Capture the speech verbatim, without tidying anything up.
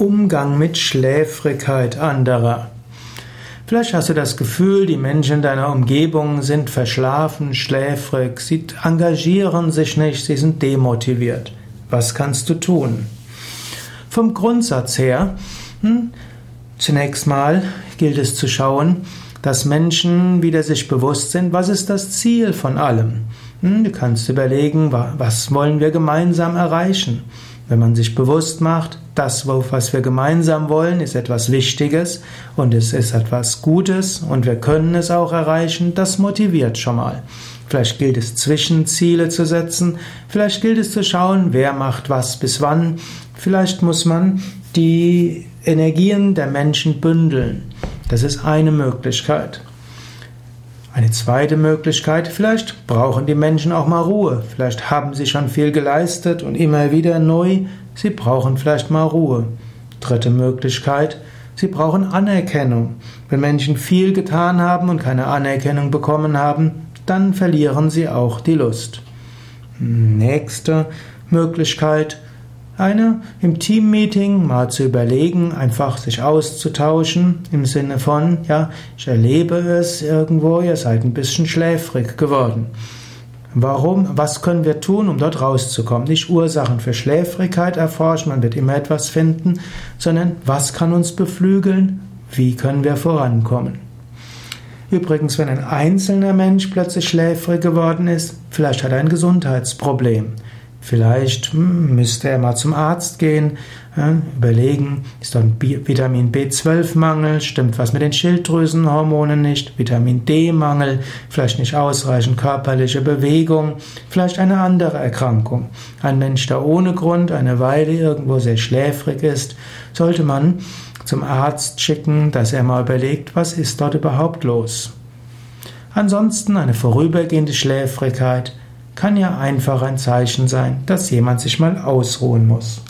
Umgang mit Schläfrigkeit anderer. Vielleicht hast du das Gefühl, die Menschen deiner Umgebung sind verschlafen, schläfrig, sie engagieren sich nicht, sie sind demotiviert. Was kannst du tun? Vom Grundsatz her, hm, zunächst mal gilt es zu schauen, dass Menschen wieder sich bewusst sind, was ist das Ziel von allem. Hm, du kannst überlegen, was wollen wir gemeinsam erreichen. Wenn man sich bewusst macht, das, was wir gemeinsam wollen, ist etwas Wichtiges und es ist etwas Gutes und wir können es auch erreichen, das motiviert schon mal. Vielleicht gilt es, Zwischenziele zu setzen, vielleicht gilt es zu schauen, wer macht was bis wann, vielleicht muss man die Energien der Menschen bündeln. Das ist eine Möglichkeit. Eine zweite Möglichkeit, vielleicht brauchen die Menschen auch mal Ruhe. Vielleicht haben sie schon viel geleistet und immer wieder neu, sie brauchen vielleicht mal Ruhe. Dritte Möglichkeit, sie brauchen Anerkennung. Wenn Menschen viel getan haben und keine Anerkennung bekommen haben, dann verlieren sie auch die Lust. Nächste Möglichkeit, eine im Teammeeting mal zu überlegen, einfach sich auszutauschen, im Sinne von, ja, ich erlebe es irgendwo, ihr seid ein bisschen schläfrig geworden. Warum? Was können wir tun, um dort rauszukommen? Nicht Ursachen für Schläfrigkeit erforschen, man wird immer etwas finden, sondern was kann uns beflügeln? Wie können wir vorankommen? Übrigens, wenn ein einzelner Mensch plötzlich schläfrig geworden ist, vielleicht hat er ein Gesundheitsproblem. Vielleicht müsste er mal zum Arzt gehen, überlegen, ist da ein Vitamin B zwölf Mangel, stimmt was mit den Schilddrüsenhormonen nicht, Vitamin D Mangel, vielleicht nicht ausreichend körperliche Bewegung, vielleicht eine andere Erkrankung. Ein Mensch, der ohne Grund eine Weile irgendwo sehr schläfrig ist, sollte man zum Arzt schicken, dass er mal überlegt, was ist dort überhaupt los. Ansonsten eine vorübergehende Schläfrigkeit kann ja einfach ein Zeichen sein, dass jemand sich mal ausruhen muss.